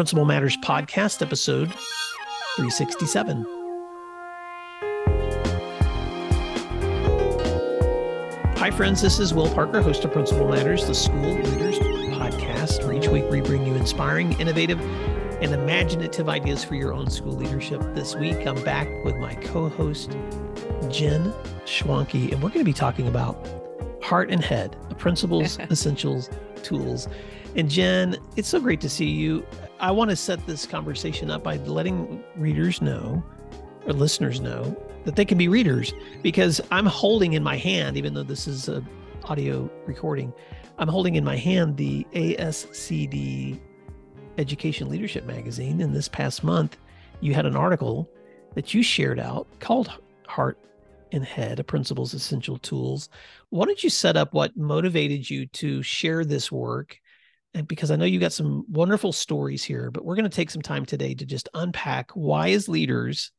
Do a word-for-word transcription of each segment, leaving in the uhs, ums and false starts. Principal Matters Podcast, episode three sixty-seven. Hi, friends. This is Will Parker, host of Principal Matters, the School Leaders Podcast, where each week we bring you inspiring, innovative, and imaginative ideas for your own school leadership. This week, I'm back with my co-host, Jen Schwanke, and we're going to be talking about heart and head, a principal's essentials tools. And Jen, it's so great to see you. I want to set this conversation up by letting readers know, or listeners know, that they can be readers, because I'm holding in my hand, even though this is an audio recording, I'm holding in my hand the A S C D Education Leadership Magazine. And this past month, you had an article that you shared out called Heart and Head, a Principal's Essential Tools. Why don't you set up what motivated you to share this work? And because I know you got some wonderful stories here, but we're going to take some time today to just unpack why, as leaders,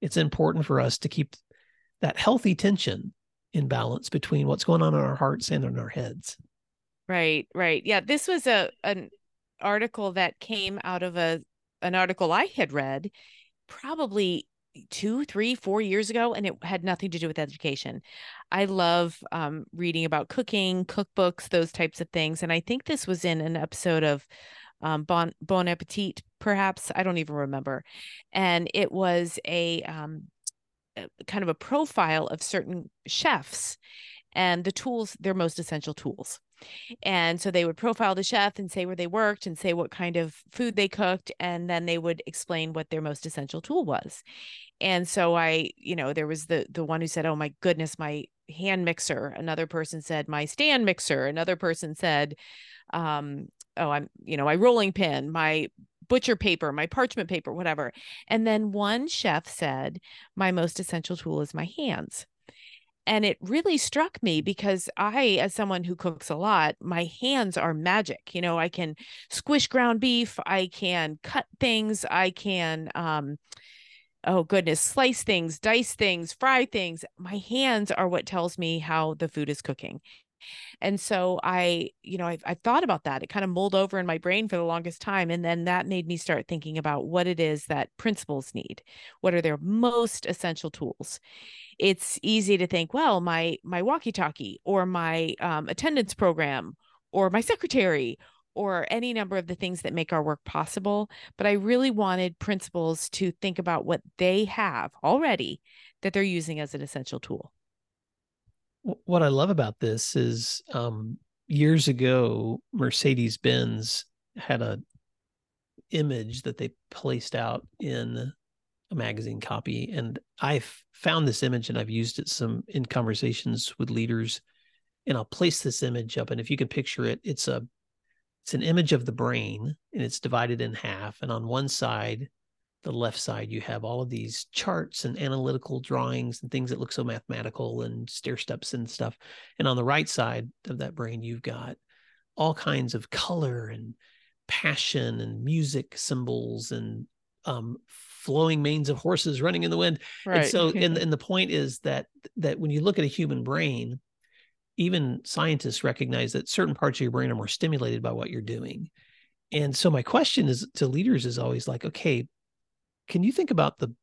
it's important for us to keep that healthy tension in balance between what's going on in our hearts and in our heads. Right, right. Yeah, this was a an article that came out of a an article I had read probably two, three, four years ago, and it had nothing to do with education. I love um, reading about cooking, cookbooks, those types of things. And I think this was in an episode of um, Bon Bon Appétit, perhaps. I don't even remember. And it was a um, kind of a profile of certain chefs and the tools, their most essential tools. And so they would profile the chef and say where they worked and say what kind of food they cooked. And then they would explain what their most essential tool was. And so I, you know, there was the the one who said, oh my goodness, my hand mixer. Another person said, my stand mixer. Another person said, um, oh, I'm, you know, my rolling pin, my butcher paper, my parchment paper, whatever. And then one chef said, my most essential tool is my hands. And it really struck me, because I, as someone who cooks a lot, my hands are magic. You know, I can squish ground beef. I can cut things. I can, um, oh goodness, slice things, dice things, fry things. My hands are what tells me how the food is cooking. And so I, you know, I've, I've thought about that. It kind of mulled over in my brain for the longest time. And then that made me start thinking about what it is that principals need. What are their most essential tools? It's easy to think, well, my, my walkie-talkie, or my um, attendance program, or my secretary, or any number of the things that make our work possible. But I really wanted principals to think about what they have already that they're using as an essential tool. What I love about this is um, years ago, Mercedes-Benz had a image that they placed out in a magazine copy. And I've found this image, and I've used it some in conversations with leaders. And I'll place this image up. And if you can picture it, it's a it's an image of the brain, and it's divided in half. And on one side, the left side, you have all of these charts and analytical drawings and things that look so mathematical and stair steps and stuff. And on the right side of that brain, you've got all kinds of color and passion and music symbols and um, flowing manes of horses running in the wind. Right. And so, and, and the point is that that when you look at a human brain, even scientists recognize that certain parts of your brain are more stimulated by what you're doing. And so my question is to leaders is always like, okay, can you think about the,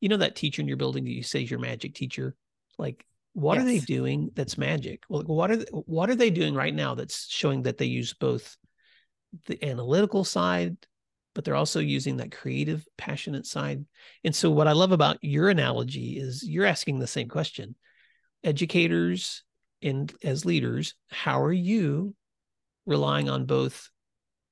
you know, that teacher in your building that you say is your magic teacher? Like, what yes. are they doing that's magic? Well, what are they, what are they doing right now that's showing that they use both the analytical side, but they're also using that creative, passionate side? And so what I love about your analogy is you're asking the same question. Educators and as leaders, how are you relying on both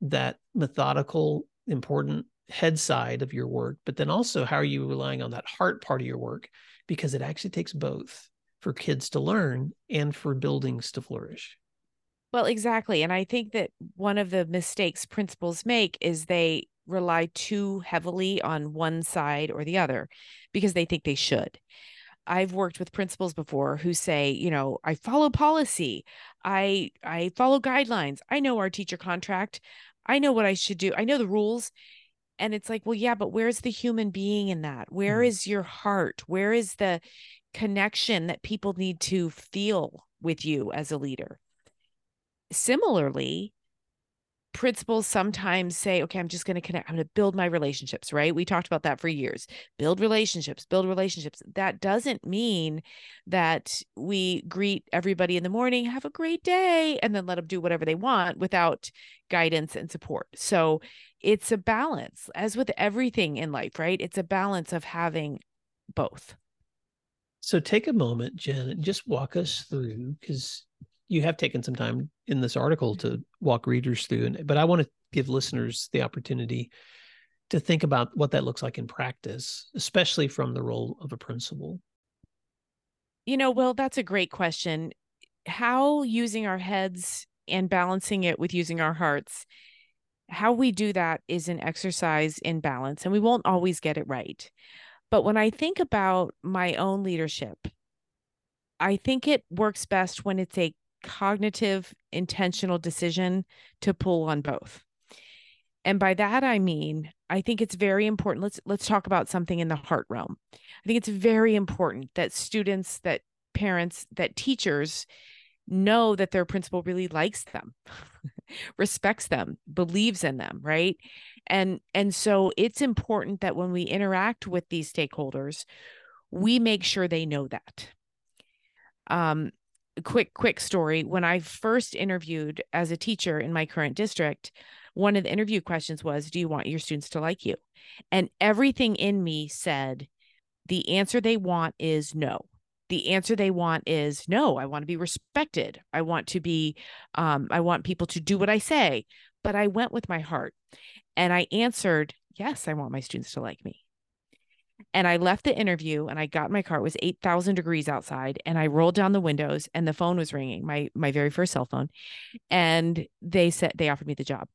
that methodical, important head side of your work, but then also how are you relying on that heart part of your work? Because it actually takes both for kids to learn and for buildings to flourish. Well, exactly. And I think that one of the mistakes principals make is they rely too heavily on one side or the other because they think they should. I've worked with principals before who say, you know, I follow policy. I I follow guidelines. I know our teacher contract. I know what I should do. I know the rules. And it's like, well, yeah, but where's the human being in that? Where mm. is your heart? Where is the connection that people need to feel with you as a leader? Similarly, principals sometimes say, okay, I'm just going to connect. I'm going to build my relationships, right? We talked about that for years. Build relationships, build relationships. That doesn't mean that we greet everybody in the morning, have a great day, and then let them do whatever they want without guidance and support. So it's a balance, as with everything in life, right? It's a balance of having both. So take a moment, Jen, and just walk us through, because you have taken some time in this article to walk readers through, and but I want to give listeners the opportunity to think about what that looks like in practice, especially from the role of a principal. You know, Will, that's a great question. How using our heads and balancing it with using our hearts, how we do that is an exercise in balance, and we won't always get it right. But when I think about my own leadership, I think it works best when it's a cognitive, intentional decision to pull on both. And by that, I mean, I think it's very important. Let's, let's talk about something in the heart realm. I think it's very important that students, that parents, that teachers know that their principal really likes them, respects them, believes in them, right? And, and so it's important that when we interact with these stakeholders, we make sure they know that. Um, quick, quick story. When I first interviewed as a teacher in my current district, one of the interview questions was, do you want your students to like you? And everything in me said, the answer they want is no. The answer they want is no, I want to be respected. I want to be, um, I want people to do what I say, but I went with my heart and I answered, yes, I want my students to like me. And I left the interview and I got in my car. It was eight thousand degrees outside and I rolled down the windows and the phone was ringing, my, my very first cell phone. And they said, they offered me the job.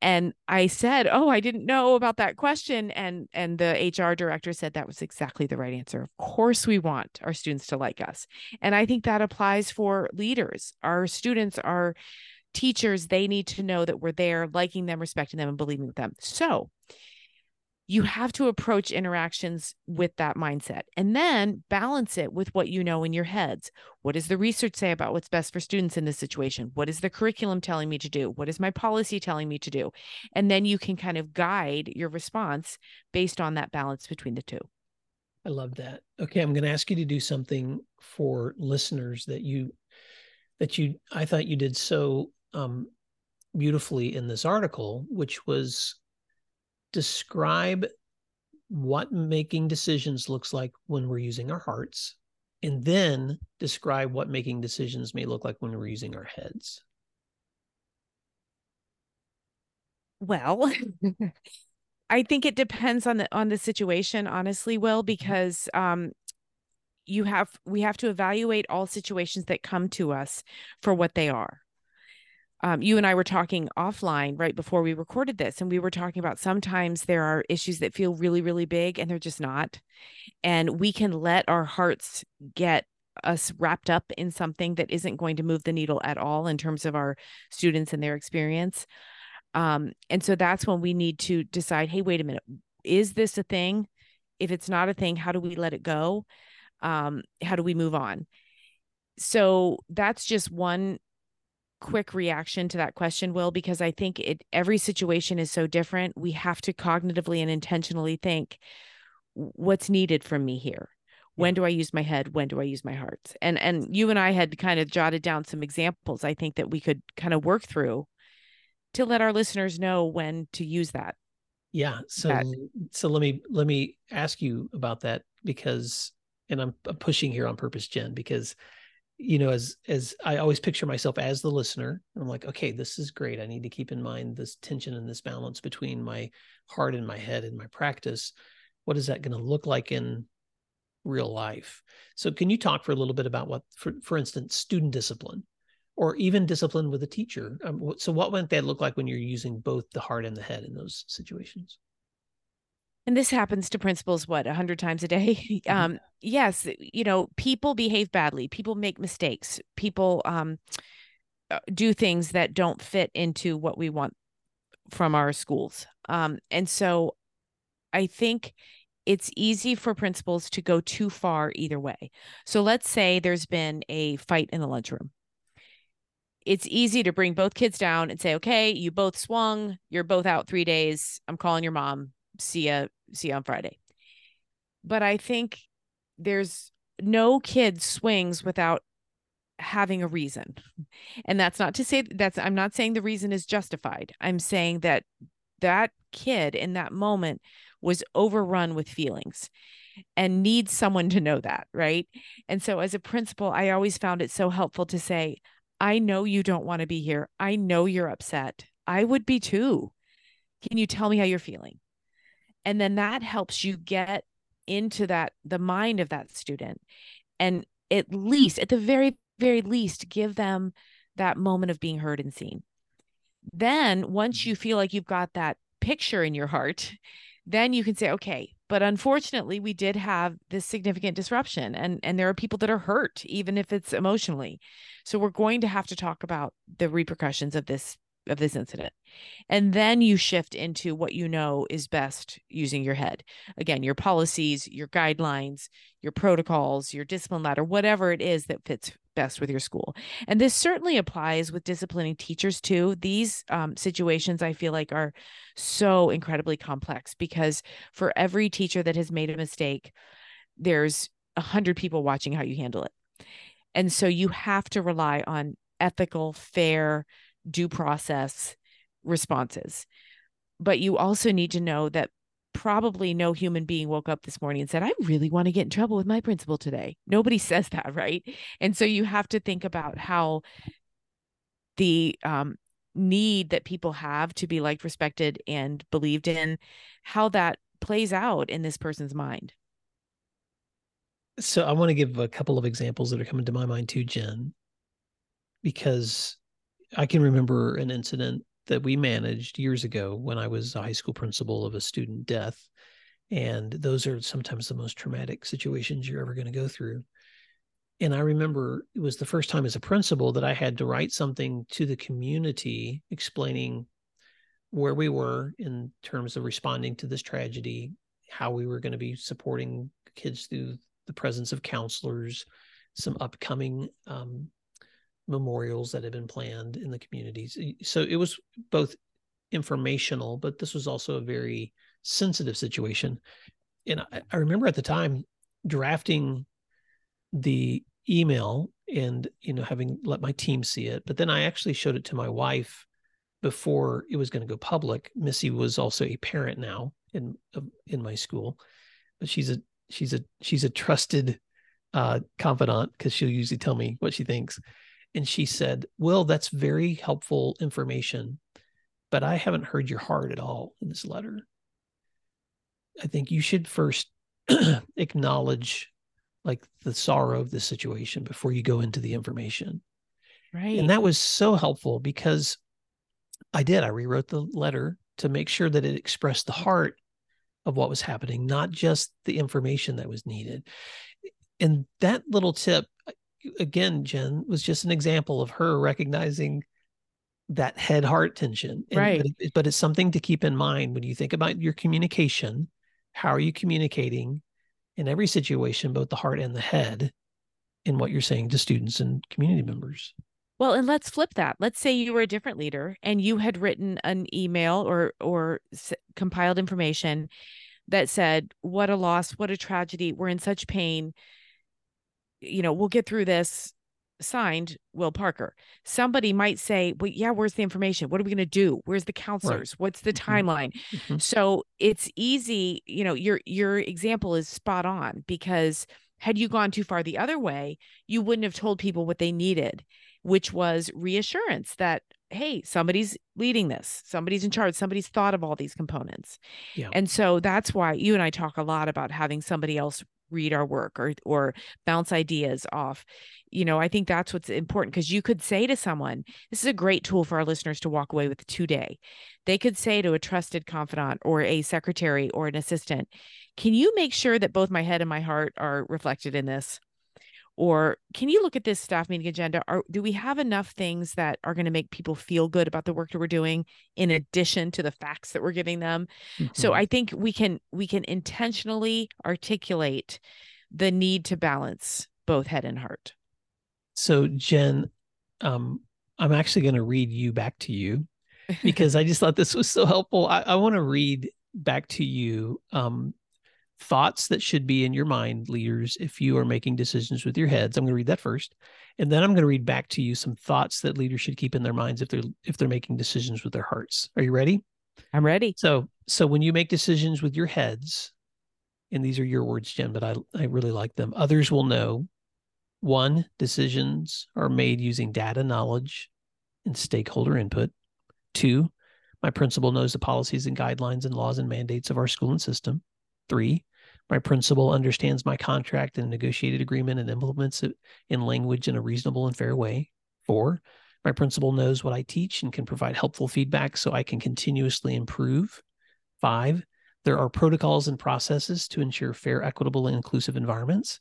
And I said, oh, I didn't know about that question. And, and the H R director said that was exactly the right answer. Of course we want our students to like us. And I think that applies for leaders. Our students, our teachers, they need to know that we're there, liking them, respecting them, and believing them. So you have to approach interactions with that mindset and then balance it with what you know in your heads. What does the research say about what's best for students in this situation? What is the curriculum telling me to do? What is my policy telling me to do? And then you can kind of guide your response based on that balance between the two. I love that. Okay, I'm going to ask you to do something for listeners that you, that you, I thought you did so um, beautifully in this article, which was describe what making decisions looks like when we're using our hearts, and then describe what making decisions may look like when we're using our heads. Well, I think it depends on the on the situation, honestly, Will, because um, you have we have to evaluate all situations that come to us for what they are. Um, you and I were talking offline right before we recorded this, and we were talking about sometimes there are issues that feel really, really big and they're just not. And we can let our hearts get us wrapped up in something that isn't going to move the needle at all in terms of our students and their experience. Um, and so that's when we need to decide, hey, wait a minute, is this a thing? If it's not a thing, how do we let it go? Um, how do we move on? So that's just one quick reaction to that question, Will, because I think it every situation is so different. We have to cognitively and intentionally think, what's needed from me here? When do I use my head? When do I use my heart? And and you and I had kind of jotted down some examples, I think, that we could kind of work through to let our listeners know when to use that. Yeah. So that. so let me let me ask you about that, because, and I'm pushing here on purpose, Jen, because you know, as, as I always picture myself as the listener, I'm like, okay, this is great. I need to keep in mind this tension and this balance between my heart and my head and my practice. What is that going to look like in real life? So can you talk for a little bit about what, for, for instance, student discipline, or even discipline with a teacher? Um, so what might that look like when you're using both the heart and the head in those situations? And this happens to principals, what, a hundred times a day? Um, yes, you know, people behave badly. People make mistakes. People um, do things that don't fit into what we want from our schools. Um, and so I think it's easy for principals to go too far either way. So let's say there's been a fight in the lunchroom. it's easy to bring both kids down and say, okay, you both swung, you're both out three days. I'm calling your mom. See ya. See you on Friday. But I think there's no kid swings without having a reason. And that's not to say that's, I'm not saying the reason is justified. I'm saying that that kid in that moment was overrun with feelings and needs someone to know that. Right. And so as a principal, I always found it so helpful to say, I know you don't want to be here. I know you're upset. I would be too. Can you tell me how you're feeling? And then that helps you get into that, the mind of that student. And at least, at the very, very least, give them that moment of being heard and seen. Then once you feel like you've got that picture in your heart, then you can say, okay, but unfortunately we did have this significant disruption and, and there are people that are hurt, even if it's emotionally. So we're going to have to talk about the repercussions of this, of this incident. And then you shift into what you know is best using your head. Again, your policies, your guidelines, your protocols, your discipline ladder, whatever it is that fits best with your school. And this certainly applies with disciplining teachers too. These um, situations I feel like are so incredibly complex because for every teacher that has made a mistake, there's a hundred people watching how you handle it. And so you have to rely on ethical, fair, due process responses. But you also need to know that probably no human being woke up this morning and said, I really want to get in trouble with my principal today. Nobody says that, right? And so you have to think about how the um, need that people have to be liked, respected, and believed in, how that plays out in this person's mind. So I want to give a couple of examples that are coming to my mind too, Jen, because I can remember an incident that we managed years ago when I was a high school principal of a student death. And those are sometimes the most traumatic situations you're ever going to go through. And I remember it was the first time as a principal that I had to write something to the community explaining where we were in terms of responding to this tragedy, how we were going to be supporting kids through the presence of counselors, some upcoming um memorials that had been planned in the communities. So it was both informational, but this was also a very sensitive situation. And I, I remember at the time drafting the email and, you know, having let my team see it, but then I actually showed it to my wife before it was going to go public. Missy was also a parent now in, in my school, but she's a, she's a, she's a trusted uh, confidant because she'll usually tell me what she thinks. And she said, well, that's very helpful information, but I haven't heard your heart at all in this letter. I think you should first acknowledge like the sorrow of this situation before you go into the information. Right. And that was so helpful because I did, I rewrote the letter to make sure that it expressed the heart of what was happening, not just the information that was needed. And that little tip, again, Jen, was just an example of her recognizing that head-heart tension. And, right. But, it, but it's something to keep in mind when you think about your communication. How are you communicating in every situation, both the heart and the head, in what you're saying to students and community members? Well, and let's flip that. Let's say you were a different leader and you had written an email or or s- compiled information that said, what a loss, what a tragedy, we're in such pain. You know, we'll get through this, signed Will Parker. Somebody might say, well, yeah, where's the information? What are we going to do? Where's the counselors? Right. What's the timeline? Mm-hmm. So it's easy. You know, your, your example is spot on because had you gone too far the other way, you wouldn't have told people what they needed, which was reassurance that, hey, somebody's leading this, somebody's in charge, somebody's thought of all these components. Yeah. And so that's why you and I talk a lot about having somebody else read our work or, or bounce ideas off. You know, I think that's what's important because you could say to someone, this is a great tool for our listeners to walk away with today. They could say to a trusted confidant or a secretary or an assistant, can you make sure that both my head and my heart are reflected in this? Or can you look at this staff meeting agenda? Are, do we have enough things that are going to make people feel good about the work that we're doing in addition to the facts that we're giving them? Mm-hmm. So I think we can we can intentionally articulate the need to balance both head and heart. So Jen, um, I'm actually going to read you back to you because I just thought this was so helpful. I, I want to read back to you um, thoughts that should be in your mind, leaders, if you are making decisions with your heads. I'm going to read that first. And then I'm going to read back to you some thoughts that leaders should keep in their minds if they're if they're making decisions with their hearts. Are you ready? I'm ready. So so when you make decisions with your heads, and these are your words, Jen, but I, I really like them. Others will know. One, decisions are made using data knowledge and stakeholder input. Two, my principal knows the policies and guidelines and laws and mandates of our school and system. Three, my principal understands my contract and negotiated agreement and implements it in language in a reasonable and fair way. Four, my principal knows what I teach and can provide helpful feedback so I can continuously improve. Five, there are protocols and processes to ensure fair, equitable, and inclusive environments.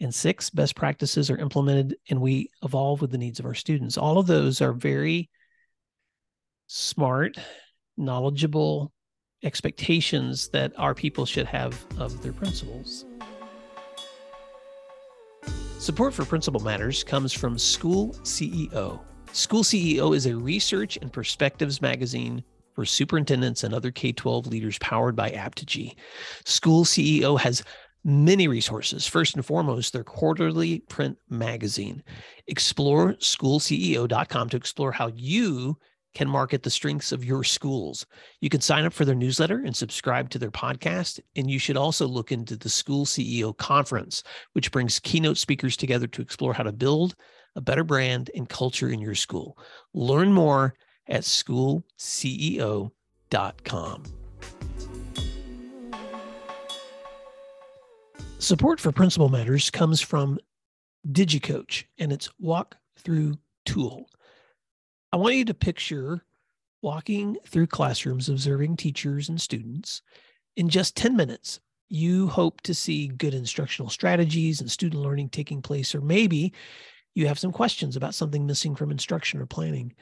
And six, best practices are implemented and we evolve with the needs of our students. All of those are very smart, knowledgeable expectations that our people should have of their principals. Support for Principal Matters comes from School C E O. School C E O is a research and perspectives magazine for superintendents and other K twelve leaders powered by AptiG. School C E O has many resources. First and foremost, their quarterly print magazine. Explore school C E O dot com to explore how you can market the strengths of your schools. You can sign up for their newsletter and subscribe to their podcast. And you should also look into the School C E O Conference, which brings keynote speakers together to explore how to build a better brand and culture in your school. Learn more at school C E O dot com. Support for Principal Matters comes from DigiCoach and its walkthrough tool. I want you to picture walking through classrooms, observing teachers and students. In just ten minutes, you hope to see good instructional strategies and student learning taking place, or maybe you have some questions about something missing from instruction or planning.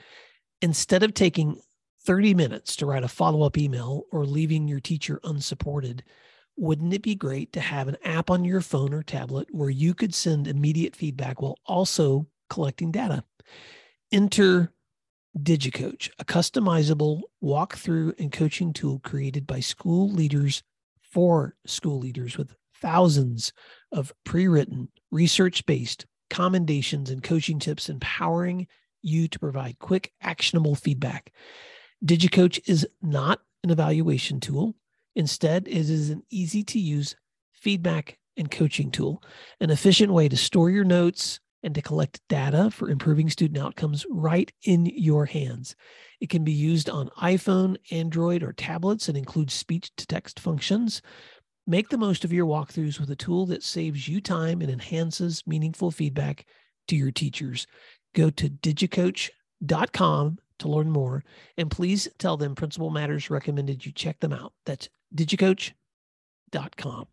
Instead of taking thirty minutes to write a follow-up email or leaving your teacher unsupported, wouldn't it be great to have an app on your phone or tablet where you could send immediate feedback while also collecting data? Enter DigiCoach, a customizable walkthrough and coaching tool created by school leaders for school leaders with thousands of pre-written, research-based commendations and coaching tips empowering you to provide quick, actionable feedback. DigiCoach is not an evaluation tool. Instead, it is an easy-to-use feedback and coaching tool, an efficient way to store your notes and to collect data for improving student outcomes right in your hands. It can be used on iPhone, Android, or tablets and includes speech-to-text functions. Make the most of your walkthroughs with a tool that saves you time and enhances meaningful feedback to your teachers. Go to digicoach dot com to learn more, and please tell them Principal Matters recommended you check them out. That's digicoach dot com.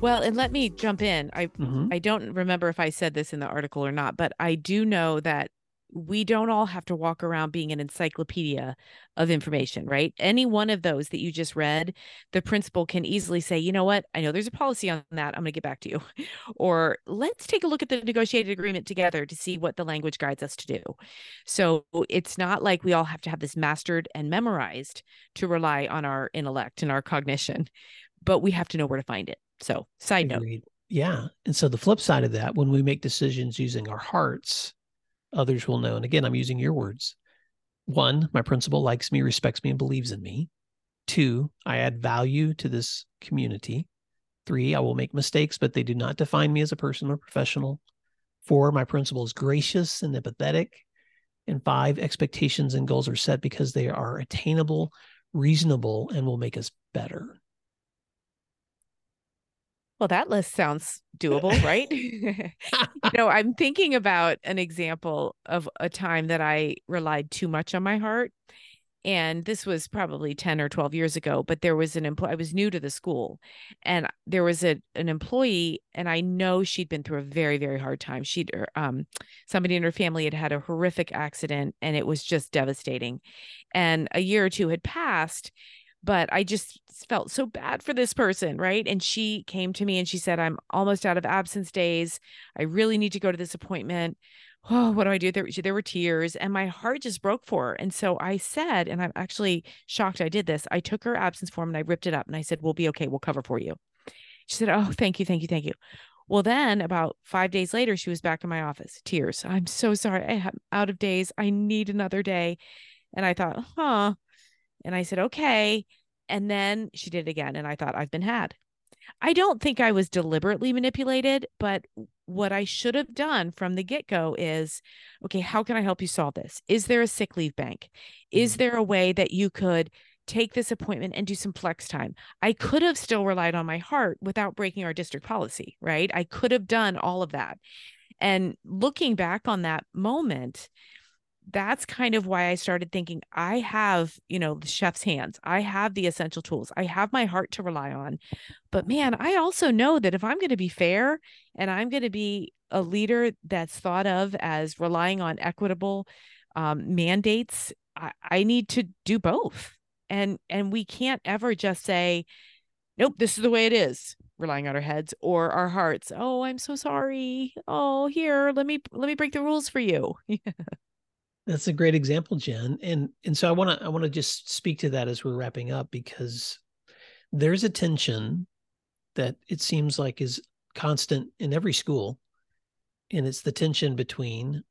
Well, and let me jump in. I mm-hmm. I don't remember if I said this in the article or not, but I do know that we don't all have to walk around being an encyclopedia of information, right? Any one of those that you just read, the principal can easily say, you know what, I know there's a policy on that. I'm going to get back to you. Or let's take a look at the negotiated agreement together to see what the language guides us to do. So it's not like we all have to have this mastered and memorized to rely on our intellect and our cognition, but we have to know where to find it. So side note. Agreed. Yeah. And so the flip side of that, when we make decisions using our hearts, others will know. And again, I'm using your words. One, my principal likes me, respects me, and believes in me. Two, I add value to this community. Three, I will make mistakes, but they do not define me as a person or professional. Four, my principal is gracious and empathetic. And five, expectations and goals are set because they are attainable, reasonable, and will make us better. Well, that list sounds doable, right? You know, I'm thinking about an example of a time that I relied too much on my heart. And this was probably ten or twelve years ago, but there was an employee, I was new to the school, and there was a, an employee, and I know she'd been through a very, very hard time. She'd, um, somebody in her family had had a horrific accident, and it was just devastating. And a year or two had passed, but I just felt so bad for this person, right? And she came to me and she said, I'm almost out of absence days. I really need to go to this appointment. Oh, what do I do? There, there were tears and my heart just broke for her. And so I said, and I'm actually shocked I did this, I took her absence form and I ripped it up and I said, we'll be okay. We'll cover for you. She said, oh, thank you. Thank you. Thank you. Well, then about five days later, she was back in my office, tears. I'm so sorry. I am out of days. I need another day. And I thought, huh? And I said, okay. And then she did it again. And I thought, I've been had. I don't think I was deliberately manipulated, but what I should have done from the get-go is, okay, how can I help you solve this? Is there a sick leave bank? Is there a way that you could take this appointment and do some flex time? I could have still relied on my heart without breaking our district policy, right? I could have done all of that. And looking back on that moment, that's kind of why I started thinking, I have, you know, the chef's hands, I have the essential tools, I have my heart to rely on. But man, I also know that if I'm going to be fair and I'm going to be a leader that's thought of as relying on equitable um, mandates, I, I need to do both. And, and we can't ever just say, nope, this is the way it is, relying on our heads or our hearts. Oh, I'm so sorry. Oh, here, let me, let me break the rules for you. That's a great example, Jen. And, and so I want to, I want to just speak to that as we're wrapping up, because there's a tension that it seems like is constant in every school. And it's the tension between,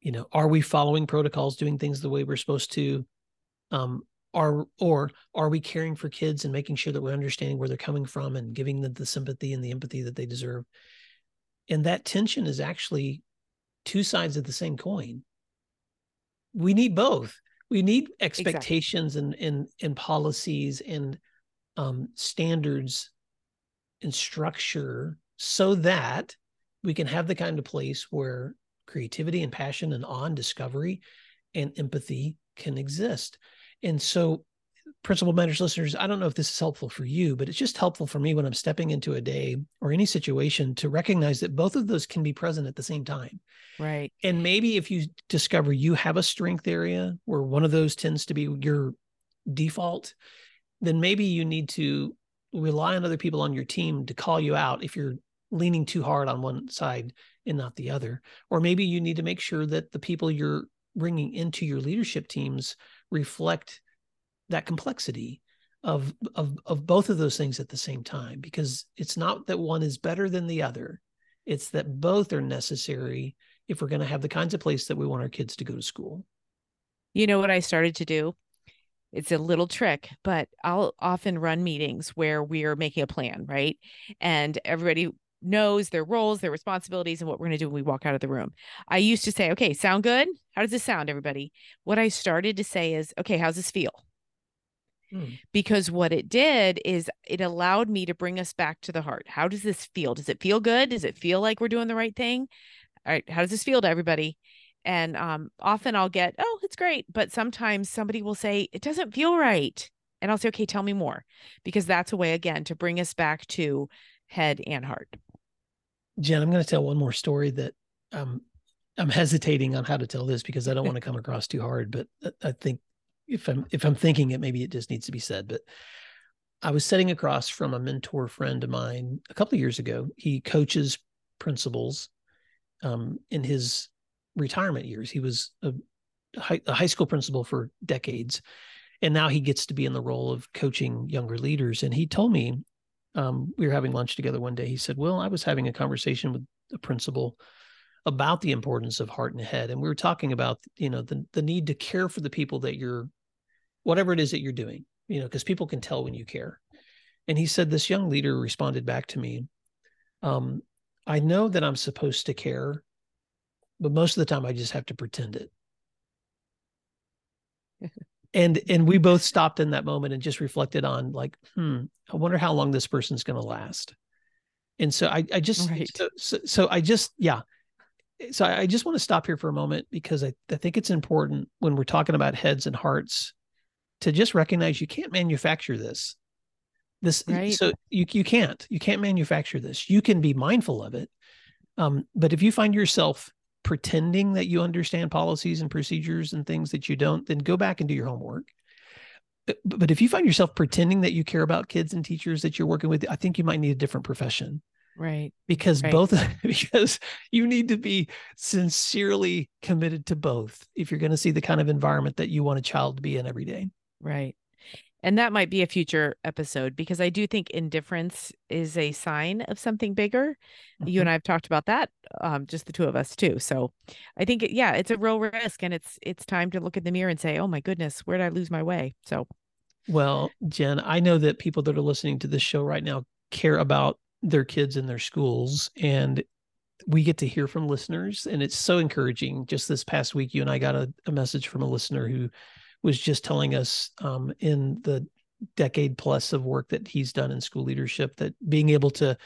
you know, are we following protocols, doing things the way we're supposed to? Um, are, or are we caring for kids and making sure that we're understanding where they're coming from and giving them the sympathy and the empathy that they deserve? And that tension is actually two sides of the same coin. We need both. We need expectations exactly. and, and, and policies and um, standards and structure so that we can have the kind of place where creativity and passion and awe and discovery and empathy can exist. And so, Principal Matters listeners, I don't know if this is helpful for you, but it's just helpful for me when I'm stepping into a day or any situation to recognize that both of those can be present at the same time. Right. And maybe if you discover you have a strength area where one of those tends to be your default, then maybe you need to rely on other people on your team to call you out if you're leaning too hard on one side and not the other. Or maybe you need to make sure that the people you're bringing into your leadership teams reflect that complexity of, of, of both of those things at the same time, because it's not that one is better than the other. It's that both are necessary if we're going to have the kinds of place that we want our kids to go to school. You know what I started to do? It's a little trick, but I'll often run meetings where we are making a plan, right? And everybody knows their roles, their responsibilities, and what we're going to do when we walk out of the room. I used to say, okay, sound good? How does this sound, everybody? What I started to say is, okay, how's this feel? Hmm. Because what it did is it allowed me to bring us back to the heart. How does this feel? Does it feel good? Does it feel like we're doing the right thing? All right. How does this feel to everybody? And um, often I'll get, oh, it's great. But sometimes somebody will say, it doesn't feel right. And I'll say, okay, tell me more, because that's a way, again, to bring us back to head and heart. Jen, I'm going to tell one more story that um, I'm hesitating on how to tell this because I don't want to come across too hard, but I think if I'm, if I'm thinking it, maybe it just needs to be said. But I was sitting across from a mentor friend of mine a couple of years ago. He coaches principals um, in his retirement years. He was a high, a high school principal for decades, and now he gets to be in the role of coaching younger leaders. And he told me, Um, we were having lunch together one day. He said, well, I was having a conversation with a principal about the importance of heart and head. And we were talking about, you know, the, the need to care for the people that you're, whatever it is that you're doing, you know, because people can tell when you care. And he said, this young leader responded back to me, um, I know that I'm supposed to care, but most of the time I just have to pretend it. And and we both stopped in that moment and just reflected on like, hmm, I wonder how long this person's going to last. And so I, I just, right. so, so, so I just, yeah. So I, I just want to stop here for a moment, because I, I think it's important when we're talking about heads and hearts to just recognize you can't manufacture this. This, right. So you you can't, you can't manufacture this. You can be mindful of it. Um, but if you find yourself pretending that you understand policies and procedures and things that you don't, then go back and do your homework. But, but if you find yourself pretending that you care about kids and teachers that you're working with, I think you might need a different profession. Right. Because right. both, because you need to be sincerely committed to both if you're going to see the kind of environment that you want a child to be in every day. Right. And that might be a future episode, because I do think indifference is a sign of something bigger. Mm-hmm. You and I have talked about that, um, just the two of us too. So I think, yeah, it's a real risk, and it's, it's time to look in the mirror and say, oh my goodness, where did I lose my way? So. Well, Jen, I know that people that are listening to this show right now care about their kids in their schools, and we get to hear from listeners, and it's so encouraging. Just this past week, you and I got a, a message from a listener who was just telling us um, in the decade plus of work that he's done in school leadership, that being able to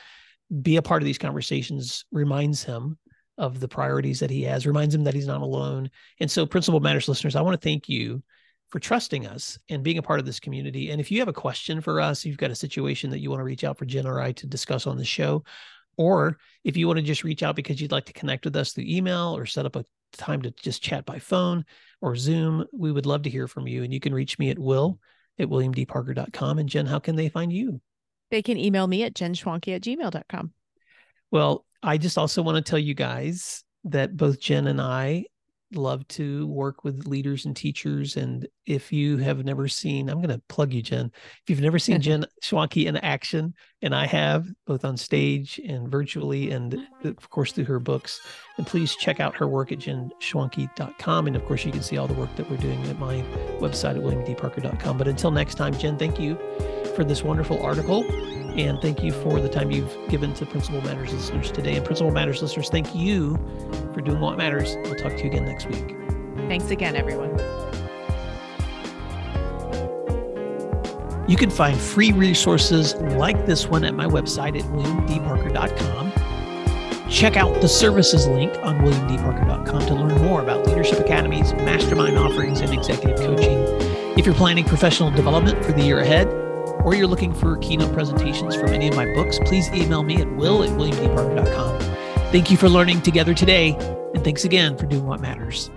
be a part of these conversations reminds him of the priorities that he has, reminds him that he's not alone. And so, Principal Matters listeners, I want to thank you for trusting us and being a part of this community. And if you have a question for us, you've got a situation that you want to reach out for Jen or I to discuss on the show, or if you want to just reach out because you'd like to connect with us through email or set up a time to just chat by phone or Zoom, we would love to hear from you. And you can reach me at will at william d parker dot com. And Jen, how can they find you? They can email me at jen schwanke at gmail dot com. Well, I just also want to tell you guys that both Jen and I love to work with leaders and teachers. And if you have never seen, I'm going to plug you, Jen. If you've never seen Jen Schwanke in action, and I have, both on stage and virtually, and of course through her books, and please check out her work at jen schwanke dot com. And of course, you can see all the work that we're doing at my website at william d parker dot com. But until next time, Jen, thank you for this wonderful article. And thank you for the time you've given to Principal Matters listeners today. And Principal Matters listeners, thank you for doing what matters. We'll talk to you again next week. Thanks again, everyone. You can find free resources like this one at my website at william d parker dot com. Check out the services link on william d parker dot com to learn more about leadership academies, mastermind offerings, and executive coaching. If you're planning professional development for the year ahead, or you're looking for keynote presentations from any of my books, please email me at will at william d parker dot com. Thank you for learning together today, and thanks again for doing what matters.